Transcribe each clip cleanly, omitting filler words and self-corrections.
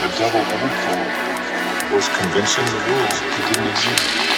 the devil went for was convincing the rules he didn't exist.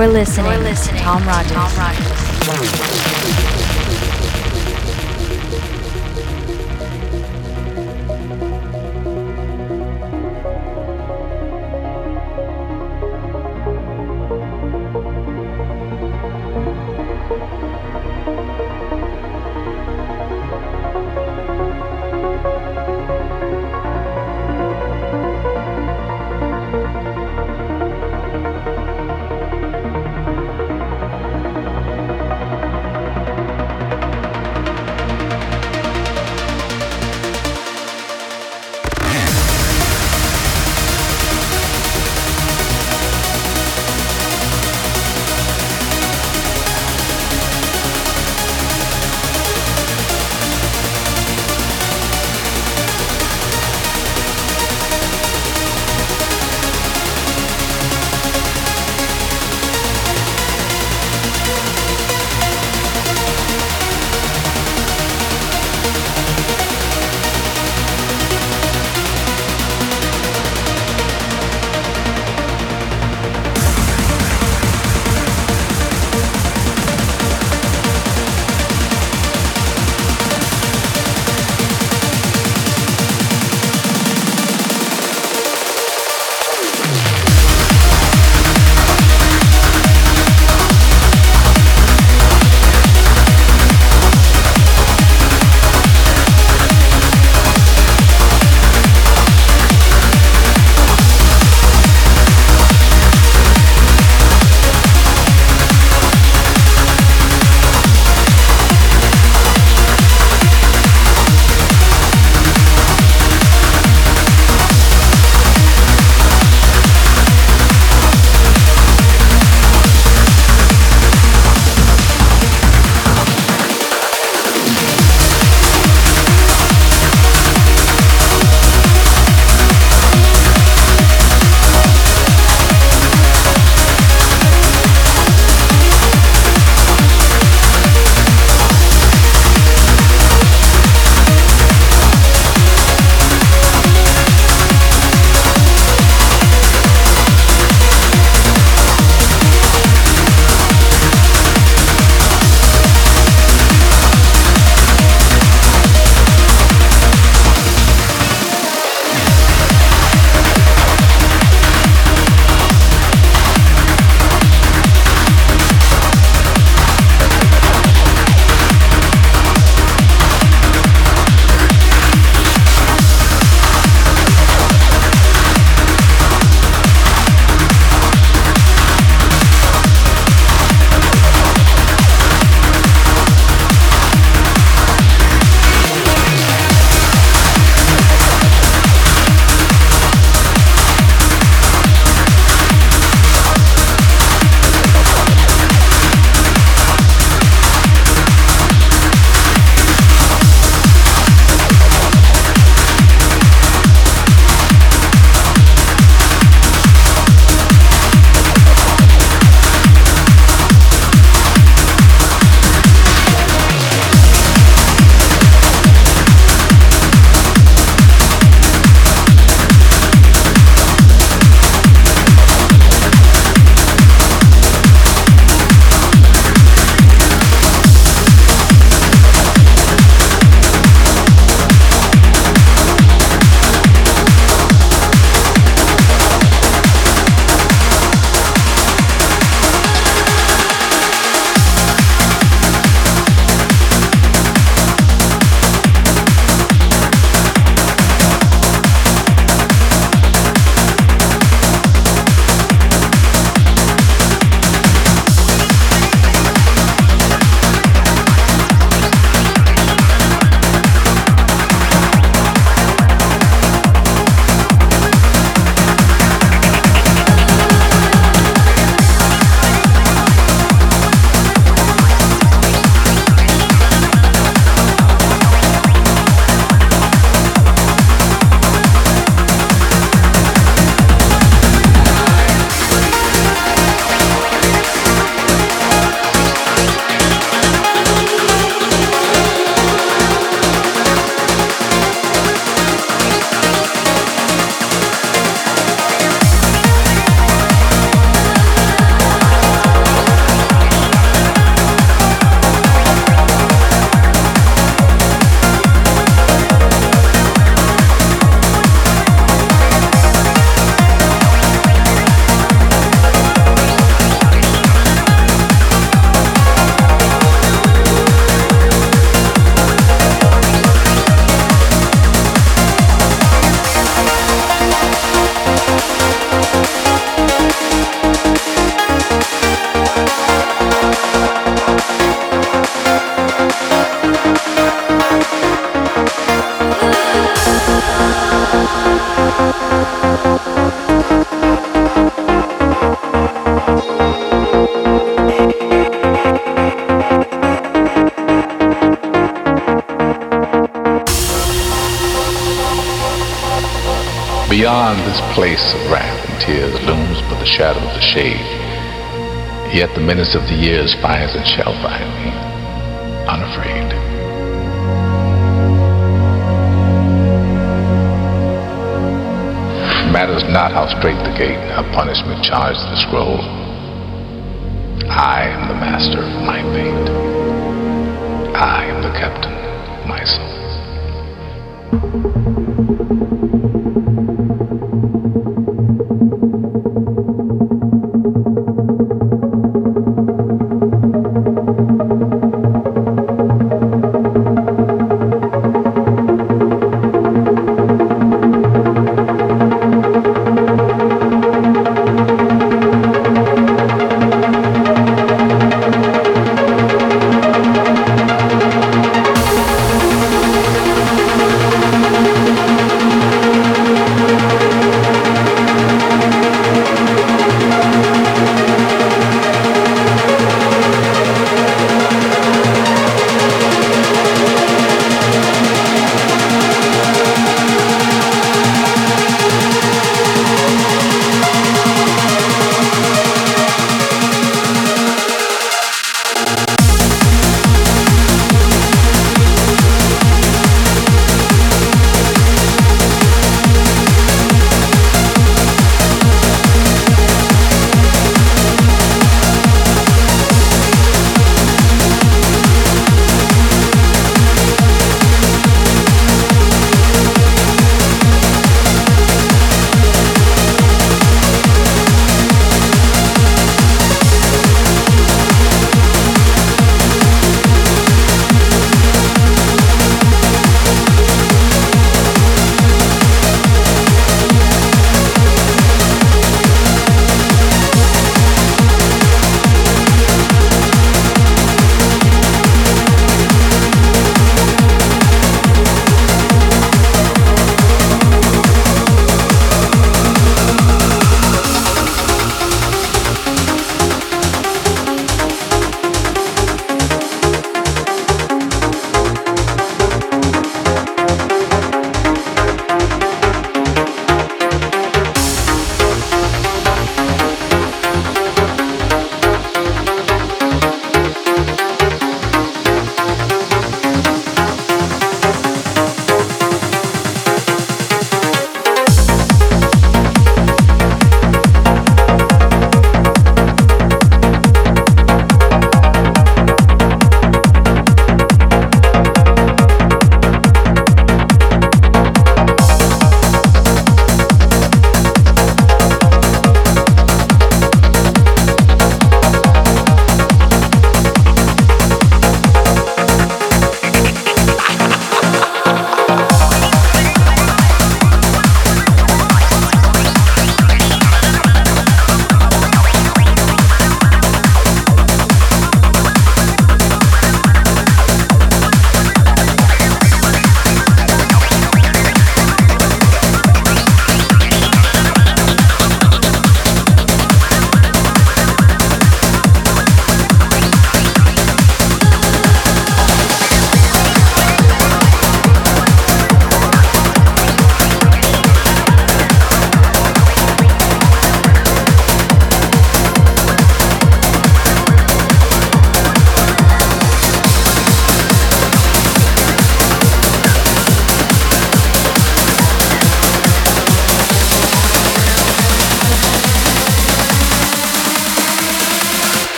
You're listening to Tom Rogers. Beyond this place of wrath and tears looms but the shadow of the shade. Yet the menace of the years finds and shall find me, unafraid. Matters not how straight the gate, how punishment charged the scroll. I am the master of my fate. I am the captain of my soul.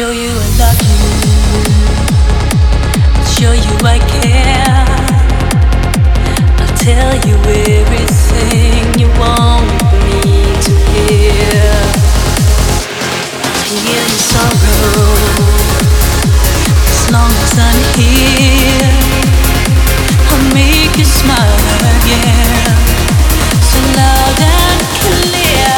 show you I love you, I'll show you I care, I'll tell you everything you want me to hear. Heal your sorrow, as long as I'm here, I'll make you smile again, so loud and clear.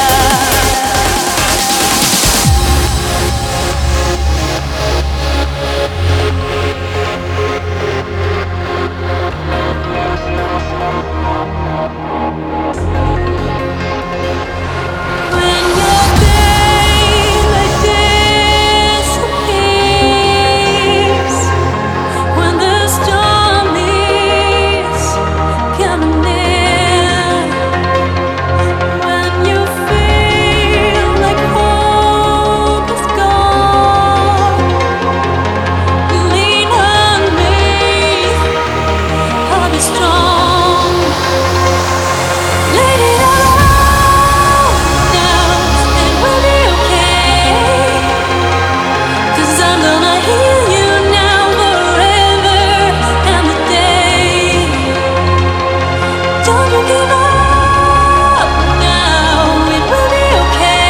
Don't give up now, it will be okay.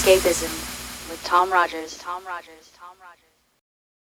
Escapism with Tom Rogers.